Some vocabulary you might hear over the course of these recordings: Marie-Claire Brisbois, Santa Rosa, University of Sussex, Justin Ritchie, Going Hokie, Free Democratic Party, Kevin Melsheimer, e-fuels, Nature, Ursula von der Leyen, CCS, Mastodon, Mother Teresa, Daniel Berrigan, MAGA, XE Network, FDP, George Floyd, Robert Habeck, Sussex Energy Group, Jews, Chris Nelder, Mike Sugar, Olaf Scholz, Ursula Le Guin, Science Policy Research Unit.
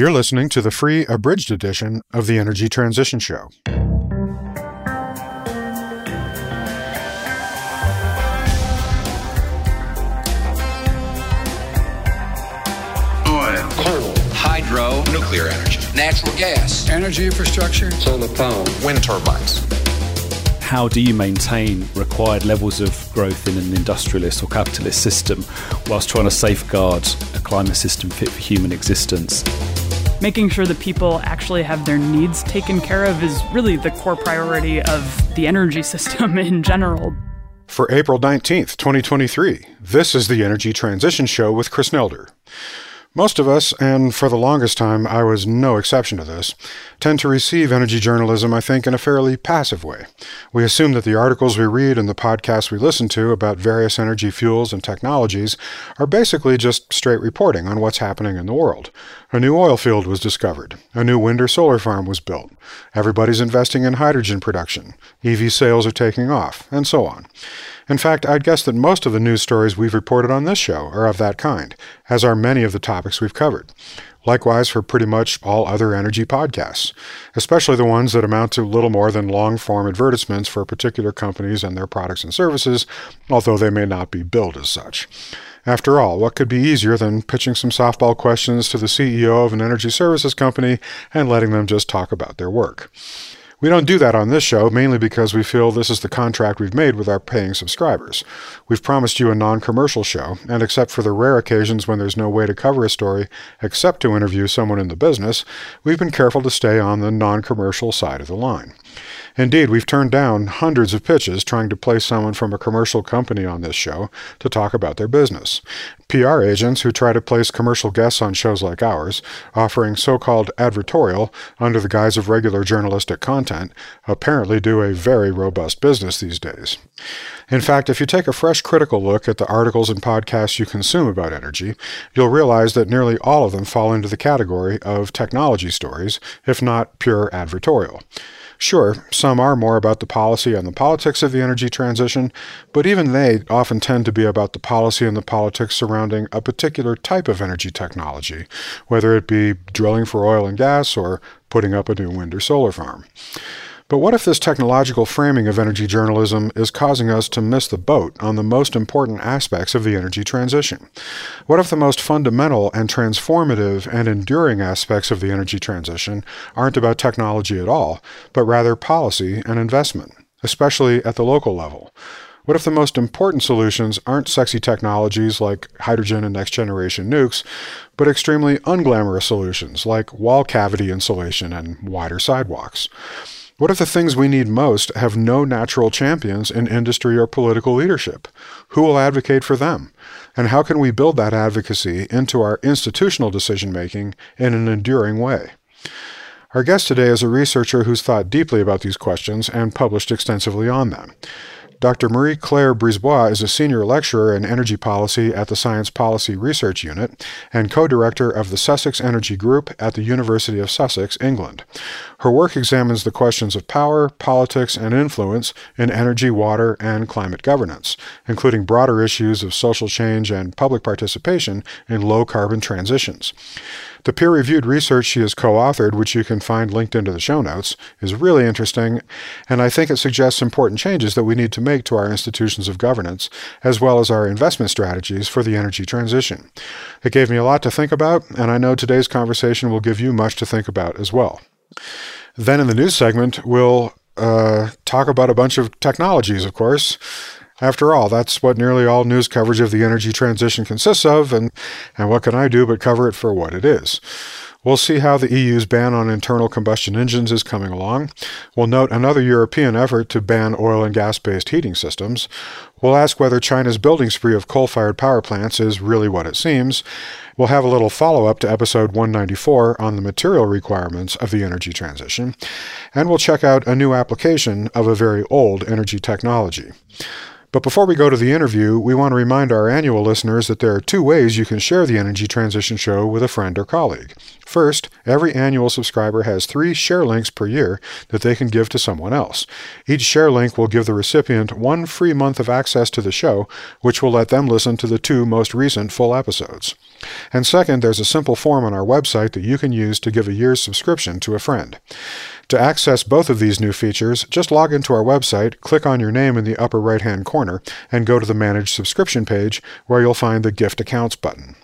You're listening to the free abridged edition of the Energy Transition Show. Oil, coal, hydro, nuclear energy, natural gas, energy infrastructure, solar power, wind turbines. How do you maintain required levels of growth in an industrialist or capitalist system whilst trying to safeguard a climate system fit for human existence? Making sure that people actually have their needs taken care of is really the core priority of the energy system in general. For April 19th, 2023, this is the Energy Transition Show with Chris Nelder. Most of us, and for the longest time I was no exception to this, tend to receive energy journalism, I think, in a fairly passive way. We assume that the articles we read and the podcasts we listen to about various energy fuels and technologies are basically just straight reporting on what's happening in the world. A new oil field was discovered. A new wind or solar farm was built. Everybody's investing in hydrogen production. EV sales are taking off, and so on. In fact, I'd guess that most of the news stories we've reported on this show are of that kind, as are many of the topics we've covered. Likewise for pretty much all other energy podcasts, especially the ones that amount to little more than long-form advertisements for particular companies and their products and services, although they may not be billed as such. After all, what could be easier than pitching some softball questions to the CEO of an energy services company and letting them just talk about their work? We don't do that on this show, mainly because we feel this is the contract we've made with our paying subscribers. We've promised you a non-commercial show, and except for the rare occasions when there's no way to cover a story except to interview someone in the business, we've been careful to stay on the non-commercial side of the line. Indeed, we've turned down hundreds of pitches trying to place someone from a commercial company on this show to talk about their business. PR agents who try to place commercial guests on shows like ours, offering so-called advertorial under the guise of regular journalistic content, apparently do a very robust business these days. In fact, if you take a fresh critical look at the articles and podcasts you consume about energy, you'll realize that nearly all of them fall into the category of technology stories, if not pure advertorial. Sure, some are more about the policy and the politics of the energy transition, but even they often tend to be about the policy and the politics surrounding a particular type of energy technology, whether it be drilling for oil and gas or putting up a new wind or solar farm. But what if this technological framing of energy journalism is causing us to miss the boat on the most important aspects of the energy transition? What if the most fundamental and transformative and enduring aspects of the energy transition aren't about technology at all, but rather policy and investment, especially at the local level? What if the most important solutions aren't sexy technologies like hydrogen and next-generation nukes, but extremely unglamorous solutions like wall cavity insulation and wider sidewalks? What if the things we need most have no natural champions in industry or political leadership? Who will advocate for them? And how can we build that advocacy into our institutional decision-making in an enduring way? Our guest today is a researcher who's thought deeply about these questions and published extensively on them. Dr. Marie-Claire Brisbois is a senior lecturer in energy policy at the Science Policy Research Unit and co-director of the Sussex Energy Group at the University of Sussex, England. Her work examines the questions of power, politics, and influence in energy, water, and climate governance, including broader issues of social change and public participation in low-carbon transitions. The peer-reviewed research she has co-authored, which you can find linked into the show notes, is really interesting, and I think it suggests important changes that we need to make to our institutions of governance, as well as our investment strategies for the energy transition. It gave me a lot to think about, and I know today's conversation will give you much to think about as well. Then in the news segment, we'll talk about a bunch of technologies, of course. After all, that's what nearly all news coverage of the energy transition consists of, and what can I do but cover it for what it is? We'll see how the EU's ban on internal combustion engines is coming along. We'll note another European effort to ban oil and gas-based heating systems. We'll ask whether China's building spree of coal-fired power plants is really what it seems. We'll have a little follow-up to episode 194 on the material requirements of the energy transition. And we'll check out a new application of a very old energy technology. But before we go to the interview, we want to remind our annual listeners that there are two ways you can share the Energy Transition Show with a friend or colleague. First, every annual subscriber has 3 share links per year that they can give to someone else. Each share link will give the recipient 1 free month of access to the show, which will let them listen to the 2 most recent full episodes. And second, there's a simple form on our website that you can use to give a year's subscription to a friend. To access both of these new features, just log into our website, click on your name in the upper right-hand corner, and go to the Manage Subscription page, where you'll find the Gift Accounts button.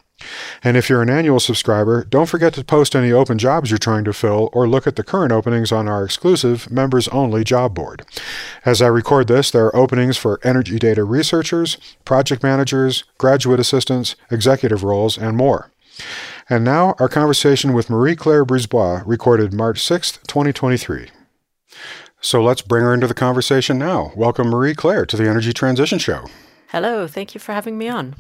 And if you're an annual subscriber, don't forget to post any open jobs you're trying to fill or look at the current openings on our exclusive members-only job board. As I record this, there are openings for energy data researchers, project managers, graduate assistants, executive roles, and more. And now, our conversation with Marie-Claire Brisbois, recorded March 6, 2023. So let's bring her into the conversation now. Welcome, Marie-Claire, to the Energy Transition Show. Hello. Thank you for having me on.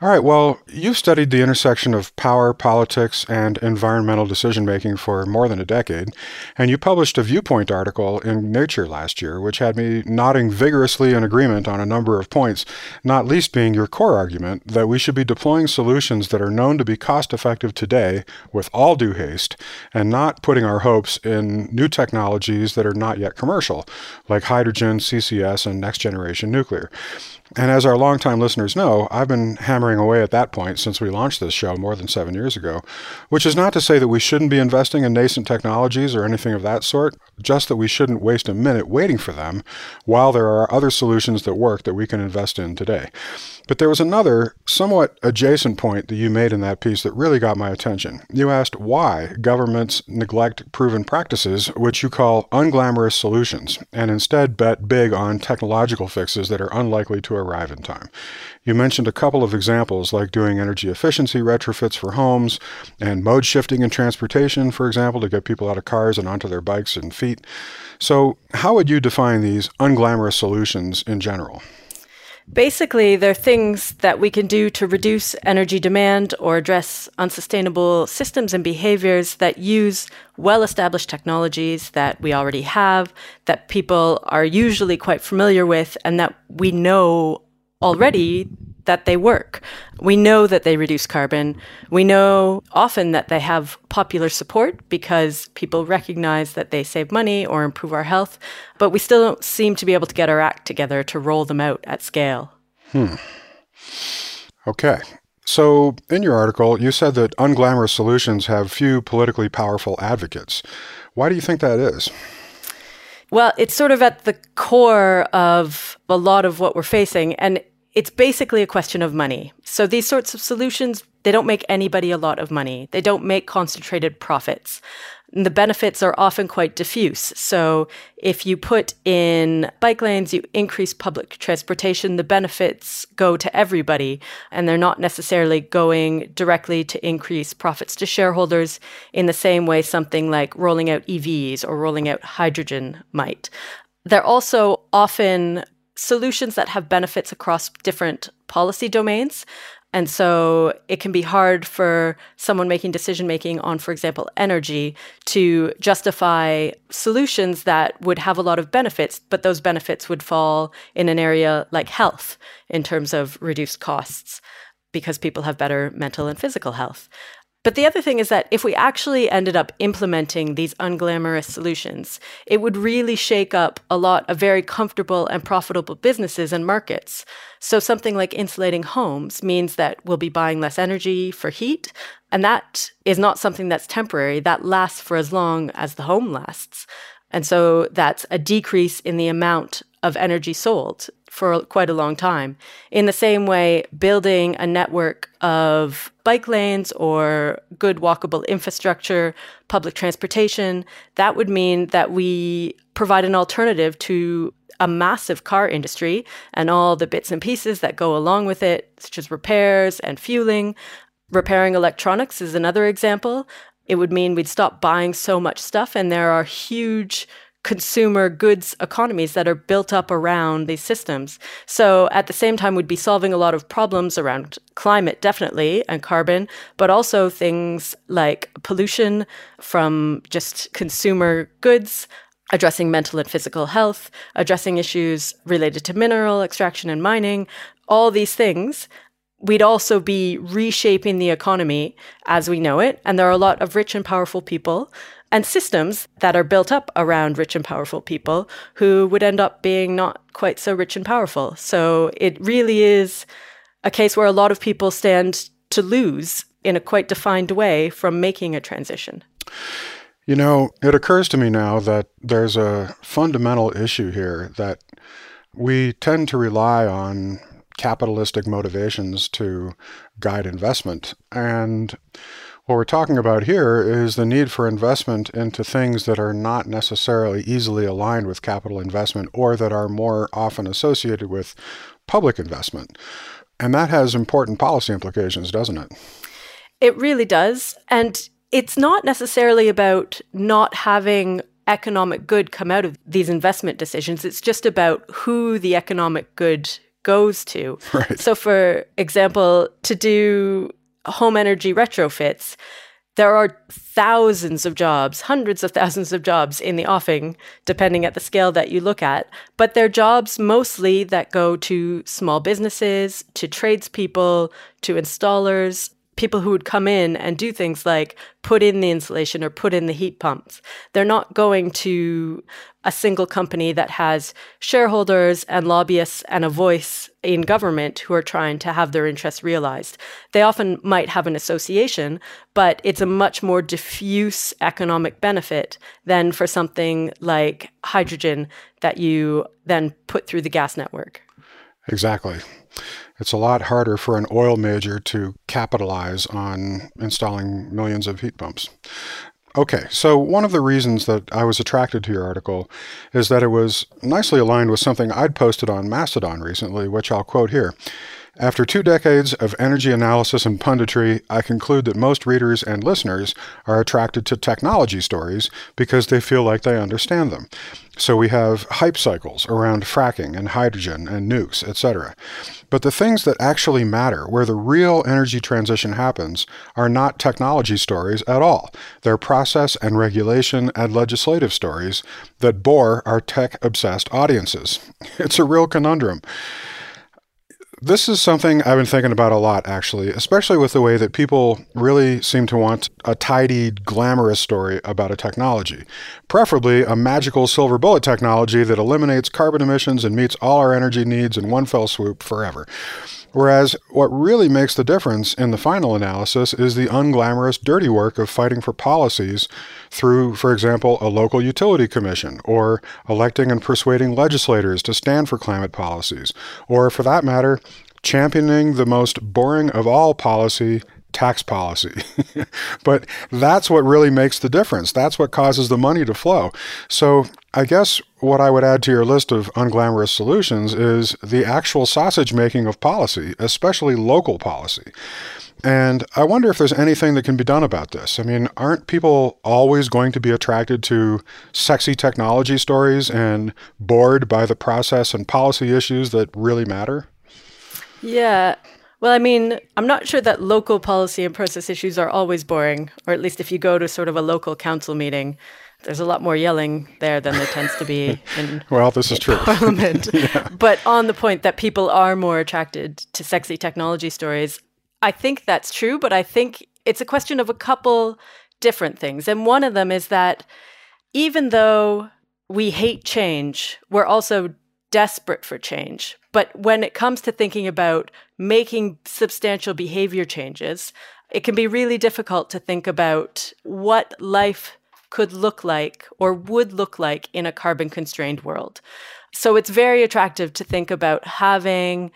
All right. Well, you've studied the intersection of power, politics, and environmental decision-making for more than a decade, and you published a viewpoint article in Nature last year, which had me nodding vigorously in agreement on a number of points, not least being your core argument that we should be deploying solutions that are known to be cost-effective today with all due haste, and not putting our hopes in new technologies that are not yet commercial, like hydrogen, CCS, and next-generation nuclear. And as our longtime listeners know, I've been hammering away at that point since we launched this show more than 7 years ago, which is not to say that we shouldn't be investing in nascent technologies or anything of that sort, just that we shouldn't waste a minute waiting for them while there are other solutions that work that we can invest in today. But there was another somewhat adjacent point that you made in that piece that really got my attention. You asked why governments neglect proven practices, which you call unglamorous solutions, and instead bet big on technological fixes that are unlikely to arrive in time. You mentioned a couple of examples, like doing energy efficiency retrofits for homes and mode shifting in transportation, for example, to get people out of cars and onto their bikes and feet. So how would you define these unglamorous solutions in general? Basically, they're things that we can do to reduce energy demand or address unsustainable systems and behaviors that use well-established technologies that we already have, that people are usually quite familiar with, and that we know already that they work. We know that they reduce carbon. We know often that they have popular support because people recognize that they save money or improve our health, but we still don't seem to be able to get our act together to roll them out at scale. Okay. So in your article, you said that unglamorous solutions have few politically powerful advocates. Why do you think that is? Well, it's sort of at the core of a lot of what we're facing, and it's basically a question of money. So these sorts of solutions, they don't make anybody a lot of money. They don't make concentrated profits. And the benefits are often quite diffuse. So if you put in bike lanes, you increase public transportation, the benefits go to everybody, and they're not necessarily going directly to increase profits to shareholders in the same way something like rolling out EVs or rolling out hydrogen might. They're also often solutions that have benefits across different policy domains. And so it can be hard for someone making decision-making on, for example, energy to justify solutions that would have a lot of benefits, but those benefits would fall in an area like health in terms of reduced costs because people have better mental and physical health. But the other thing is that if we actually ended up implementing these unglamorous solutions, it would really shake up a lot of very comfortable and profitable businesses and markets. So something like insulating homes means that we'll be buying less energy for heat, and that is not something that's temporary. That lasts for as long as the home lasts. And so that's a decrease in the amount of energy sold for quite a long time. In the same way, building a network of bike lanes or good walkable infrastructure, public transportation, that would mean that we provide an alternative to a massive car industry and all the bits and pieces that go along with it, such as repairs and fueling. Repairing electronics is another example. It would mean we'd stop buying so much stuff, and there are huge consumer goods economies that are built up around these systems. So at the same time, we'd be solving a lot of problems around climate, definitely, and carbon, but also things like pollution from just consumer goods, addressing mental and physical health, addressing issues related to mineral extraction and mining, all these things. we'd also be reshaping the economy as we know it. And there are a lot of rich and powerful people and systems that are built up around rich and powerful people who would end up being not quite so rich and powerful. So it really is a case where a lot of people stand to lose in a quite defined way from making a transition. You know, it occurs to me now that there's a fundamental issue here that we tend to rely on capitalistic motivations to guide investment. And what we're talking about here is the need for investment into things that are not necessarily easily aligned with capital investment or that are more often associated with public investment. And that has important policy implications, doesn't it? It really does. And it's not necessarily about not having economic good come out of these investment decisions. It's just about who the economic good goes to. Right. So for example, to do home energy retrofits, there are thousands of jobs, hundreds of thousands of jobs in the offing, depending at the scale that you look at. But they're jobs mostly that go to small businesses, to tradespeople, to installers, people who would come in and do things like put in the insulation or put in the heat pumps. They're not going to a single company that has shareholders and lobbyists and a voice in government who are trying to have their interests realized. They often might have an association, but it's a much more diffuse economic benefit than for something like hydrogen that you then put through the gas network. Exactly. It's a lot harder for an oil major to capitalize on installing millions of heat pumps. Okay, so one of the reasons that I was attracted to your article is that it was nicely aligned with something I'd posted on Mastodon recently, which I'll quote here. After 2 decades of energy analysis and punditry, I conclude that most readers and listeners are attracted to technology stories because they feel like they understand them. So we have hype cycles around fracking and hydrogen and nukes, etc. But the things that actually matter, where the real energy transition happens, are not technology stories at all. They're process and regulation and legislative stories that bore our tech-obsessed audiences. It's a real conundrum. This is something I've been thinking about a lot, actually, especially with the way that people really seem to want a tidy, glamorous story about a technology, preferably a magical silver bullet technology that eliminates carbon emissions and meets all our energy needs in one fell swoop forever. Whereas what really makes the difference in the final analysis is the unglamorous dirty work of fighting for policies through, for example, a local utility commission, or electing and persuading legislators to stand for climate policies, or for that matter, championing the most boring of all policy, tax policy. But that's what really makes the difference. That's what causes the money to flow. So I guess what I would add to your list of unglamorous solutions is the actual sausage making of policy, especially local policy. And I wonder if there's anything that can be done about this. I mean, aren't people always going to be attracted to sexy technology stories and bored by the process and policy issues that really matter? Yeah. Well, I mean, I'm not sure that local policy and process issues are always boring, or at least if you go to sort of a local council meeting, there's a lot more yelling there than there tends to be in well, this is true. Parliament. Yeah. But on the point that people are more attracted to sexy technology stories, I think that's true, but I think it's a question of a couple different things. And one of them is that even though we hate change, we're also desperate for change. But when it comes to thinking about making substantial behavior changes, it can be really difficult to think about what life could look like or would look like in a carbon-constrained world. So it's very attractive to think about having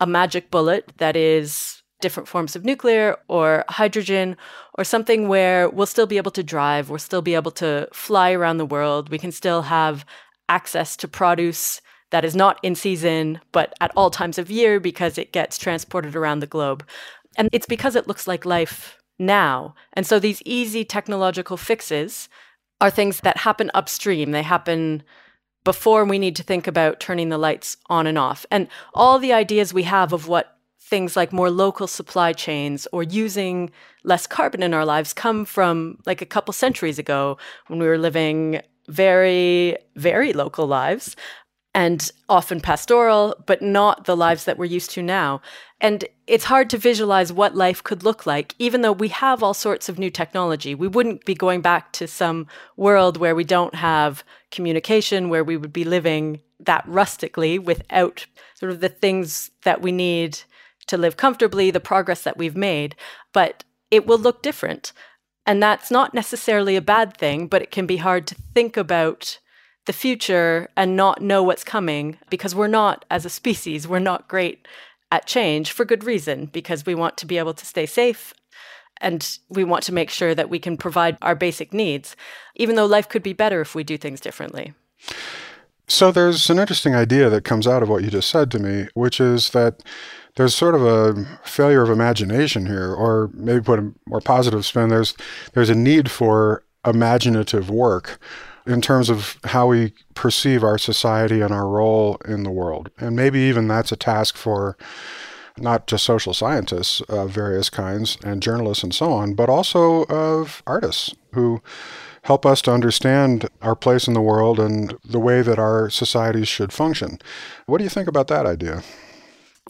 a magic bullet that is different forms of nuclear or hydrogen or something where we'll still be able to drive, we'll still be able to fly around the world, we can still have access to produce that is not in season, but at all times of year because it gets transported around the globe. And it's because it looks like life now. And so these easy technological fixes are things that happen upstream. They happen before we need to think about turning the lights on and off. And all the ideas we have of what things like more local supply chains or using less carbon in our lives come from like a couple centuries ago when we were living very, very local lives. and often pastoral, but not the lives that we're used to now. And it's hard to visualize what life could look like, even though we have all sorts of new technology. We wouldn't be going back to some world where we don't have communication, where we would be living that rustically without sort of the things that we need to live comfortably, the progress that we've made, but it will look different. And that's not necessarily a bad thing, but it can be hard to think about the future and not know what's coming, because we're not, as a species, we're not great at change, for good reason, because we want to be able to stay safe and we want to make sure that we can provide our basic needs, even though life could be better if we do things differently. So there's an interesting idea that comes out of what you just said to me, which is that there's sort of a failure of imagination here, or maybe put a more positive spin, there's a need for imaginative work in terms of how we perceive our society and our role in the world. And maybe even that's a task for not just social scientists of various kinds and journalists and so on, but also of artists who help us to understand our place in the world and the way that our societies should function. What do you think about that idea?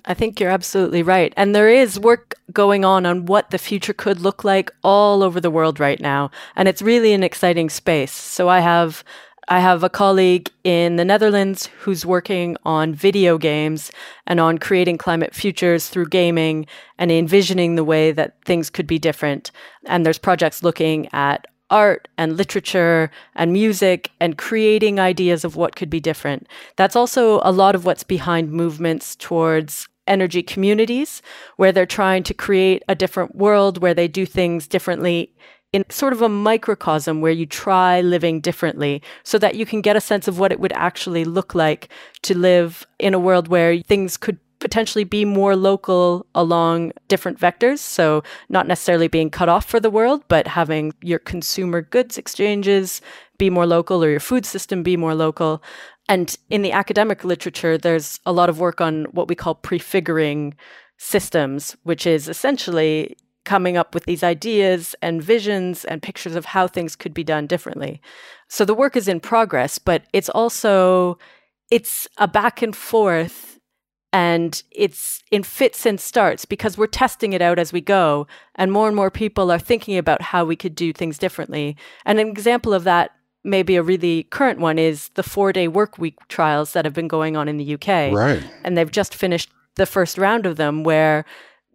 I think you're absolutely right. And there is work going on what the future could look like all over the world right now. And it's really an exciting space. So I have a colleague in the Netherlands who's working on video games and on creating climate futures through gaming and envisioning the way that things could be different. And there's projects looking at art and literature and music and creating ideas of what could be different. That's also a lot of what's behind movements towards energy communities, where they're trying to create a different world where they do things differently in sort of a microcosm where you try living differently so that you can get a sense of what it would actually look like to live in a world where things could potentially be more local along different vectors. So not necessarily being cut off for the world, but having your consumer goods exchanges be more local or your food system be more local. And in the academic literature, there's a lot of work on what we call prefiguring systems, which is essentially coming up with these ideas and visions and pictures of how things could be done differently. So the work is in progress, but it's a back and forth. And it's in fits and starts because we're testing it out as we go. And more people are thinking about how we could do things differently. And an example of that, maybe a really current one, is the 4-day work week trials that have been going on in the UK. Right. And they've just finished the first round of them where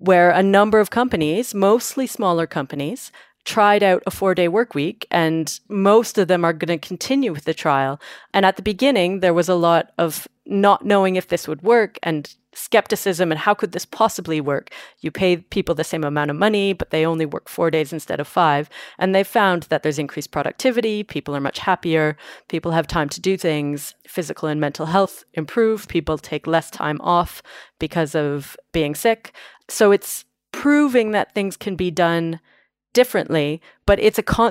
a number of companies, mostly smaller companies, tried out a 4-day work week, and most of them are going to continue with the trial. And at the beginning, there was a lot of not knowing if this would work and skepticism and how could this possibly work? You pay people the same amount of money, but they only work 4 days instead of 5. And they found that there's increased productivity. People are much happier. People have time to do things. Physical and mental health improve. People take less time off because of being sick. So it's proving that things can be done differently, but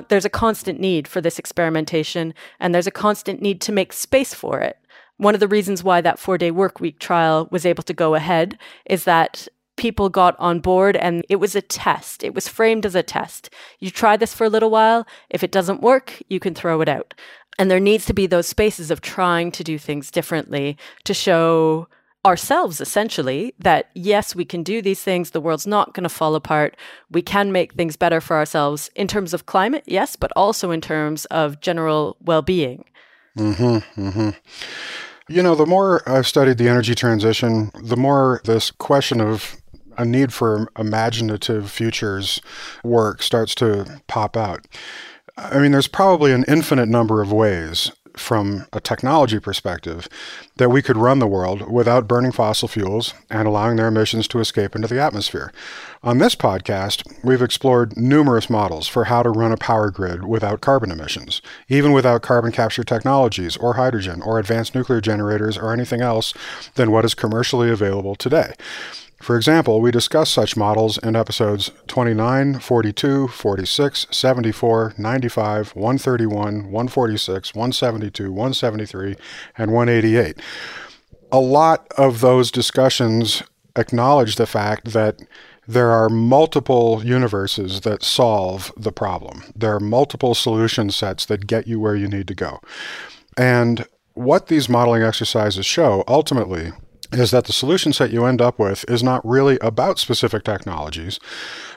there's a constant need for this experimentation, and there's a constant need to make space for it. One of the reasons why that 4-day work week trial was able to go ahead is that people got on board, and it was a test. It was framed as a test. You try this for a little while. If it doesn't work, you can throw it out. And there needs to be those spaces of trying to do things differently to show ourselves, essentially, that yes, we can do these things. The world's not going to fall apart. We can make things better for ourselves in terms of climate, yes, but also in terms of general well-being. Mm-hmm, mm-hmm. You know, the more I've studied the energy transition, the more this question of a need for imaginative futures work starts to pop out. I mean, there's probably an infinite number of ways from a technology perspective that we could run the world without burning fossil fuels and allowing their emissions to escape into the atmosphere. On this podcast, we've explored numerous models for how to run a power grid without carbon emissions, even without carbon capture technologies or hydrogen or advanced nuclear generators or anything else than what is commercially available today. For example, we discuss such models in episodes 29, 42, 46, 74, 95, 131, 146, 172, 173, and 188. A lot of those discussions acknowledge the fact that there are multiple universes that solve the problem. There are multiple solution sets that get you where you need to go. And what these modeling exercises show ultimately is that the solution set you end up with is not really about specific technologies,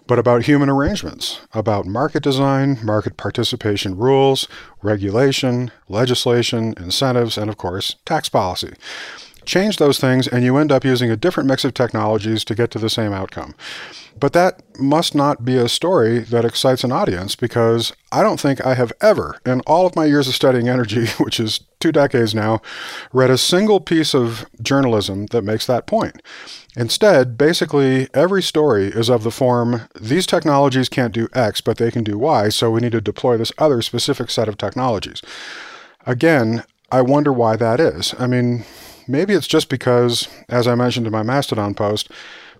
but about human arrangements, about market design, market participation rules, regulation, legislation, incentives, and of course, tax policy. Change those things and you end up using a different mix of technologies to get to the same outcome. But that must not be a story that excites an audience, because I don't think I have ever, in all of my years of studying energy, which is 2 decades now, read a single piece of journalism that makes that point. Instead, basically every story is of the form, these technologies can't do X, but they can do Y, so we need to deploy this other specific set of technologies. Again, I wonder why that is. I mean, maybe it's just because, as I mentioned in my Mastodon post,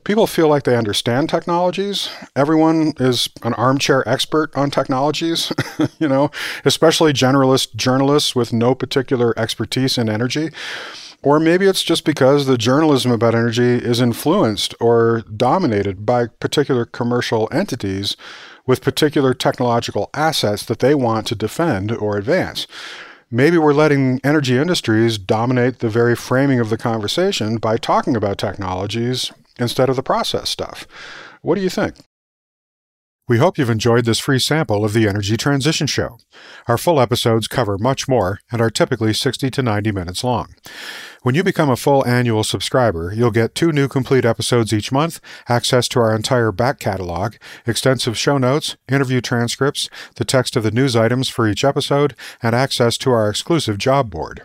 people feel like they understand technologies. Everyone is an armchair expert on technologies, you know, especially generalist journalists with no particular expertise in energy. Or maybe it's just because the journalism about energy is influenced or dominated by particular commercial entities with particular technological assets that they want to defend or advance. Maybe we're letting energy industries dominate the very framing of the conversation by talking about technologies instead of the process stuff. What do you think? We hope you've enjoyed this free sample of the Energy Transition Show. Our full episodes cover much more and are typically 60 to 90 minutes long. When you become a full annual subscriber, you'll get 2 new complete episodes each month, access to our entire back catalog, extensive show notes, interview transcripts, the text of the news items for each episode, and access to our exclusive job board.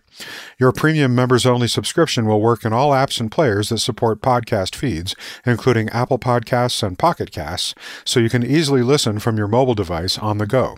Your premium members-only subscription will work in all apps and players that support podcast feeds, including Apple Podcasts and Pocket Casts, so you can easily listen from your mobile device on the go.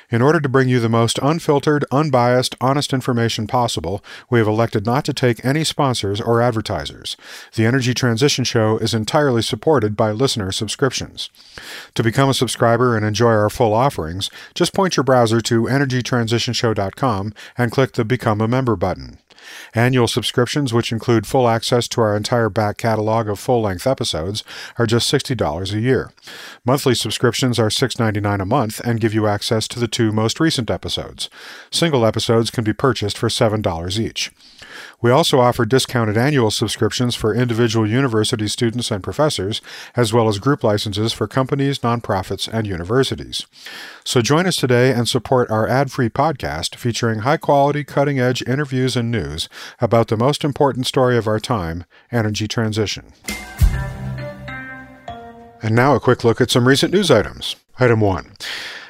In order to bring you the most unfiltered, unbiased, honest information possible, we have elected not to take any sponsors or advertisers. The Energy Transition Show is entirely supported by listener subscriptions. To become a subscriber and enjoy our full offerings, just point your browser to energytransitionshow.com and click the Become a Member button. Annual subscriptions, which include full access to our entire back catalog of full-length episodes, are just $60 a year. Monthly subscriptions are $6.99 a month and give you access to the 2 most recent episodes. Single episodes can be purchased for $7 each. We also offer discounted annual subscriptions for individual university students and professors, as well as group licenses for companies, nonprofits, and universities. So join us today and support our ad-free podcast featuring high-quality, cutting-edge interviews and news about the most important story of our time, energy transition. And now a quick look at some recent news items. Item 1.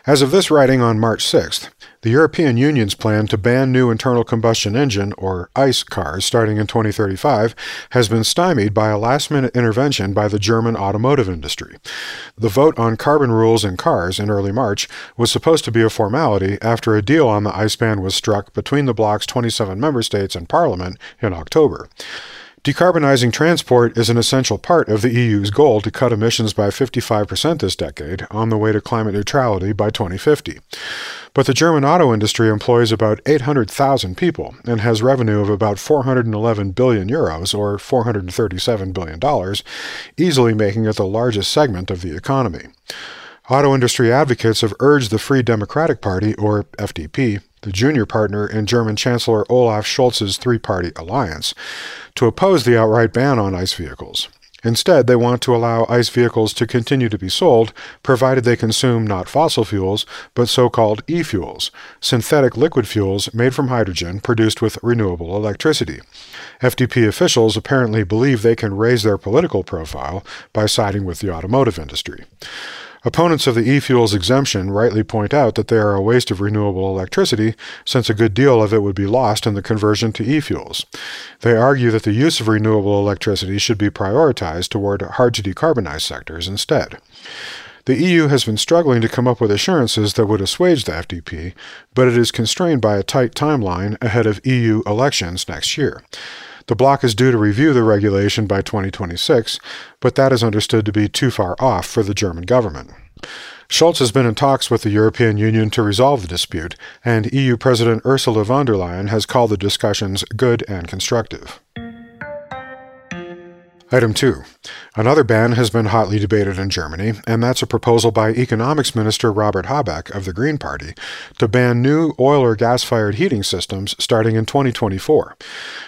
As of this writing on March 6th, the European Union's plan to ban new internal combustion engine, or ICE, cars starting in 2035 has been stymied by a last-minute intervention by the German automotive industry. The vote on carbon rules in cars in early March was supposed to be a formality after a deal on the ICE ban was struck between the bloc's 27 member states and Parliament in October. Decarbonizing transport is an essential part of the EU's goal to cut emissions by 55% this decade, on the way to climate neutrality by 2050. But the German auto industry employs about 800,000 people and has revenue of about 411 billion euros, or $437 billion, easily making it the largest segment of the economy. Auto industry advocates have urged the Free Democratic Party, or FDP, the junior partner in German Chancellor Olaf Scholz's three-party alliance, to oppose the outright ban on ICE vehicles. Instead, they want to allow ICE vehicles to continue to be sold, provided they consume not fossil fuels, but so-called e-fuels, synthetic liquid fuels made from hydrogen produced with renewable electricity. FDP officials apparently believe they can raise their political profile by siding with the automotive industry. Opponents of the e-fuels exemption rightly point out that they are a waste of renewable electricity, since a good deal of it would be lost in the conversion to e-fuels. They argue that the use of renewable electricity should be prioritized toward hard-to-decarbonize sectors instead. The EU has been struggling to come up with assurances that would assuage the FDP, but it is constrained by a tight timeline ahead of EU elections next year. The bloc is due to review the regulation by 2026, but that is understood to be too far off for the German government. Scholz has been in talks with the European Union to resolve the dispute, and EU President Ursula von der Leyen has called the discussions good and constructive. Item 2. Another ban has been hotly debated in Germany, and that's a proposal by Economics Minister Robert Habeck of the Green Party to ban new oil or gas-fired heating systems starting in 2024.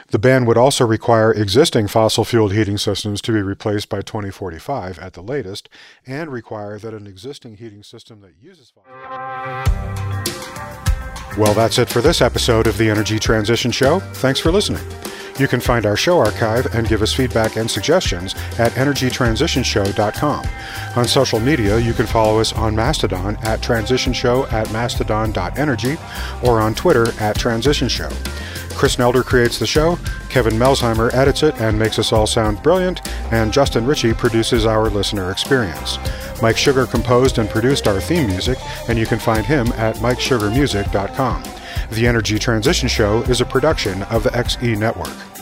The ban would also require existing fossil-fueled heating systems to be replaced by 2045 at the latest, and require that an existing heating system that uses fossil. Well, that's it for this episode of the Energy Transition Show. Thanks for listening. You can find our show archive and give us feedback and suggestions at energytransitionshow.com. On social media, you can follow us on Mastodon at transitionshow at mastodon.energy or on Twitter at transitionshow. Chris Nelder creates the show, Kevin Melsheimer edits it and makes us all sound brilliant, and Justin Ritchie produces our listener experience. Mike Sugar composed and produced our theme music, and you can find him at MikeSugarMusic.com. The Energy Transition Show is a production of the XE Network.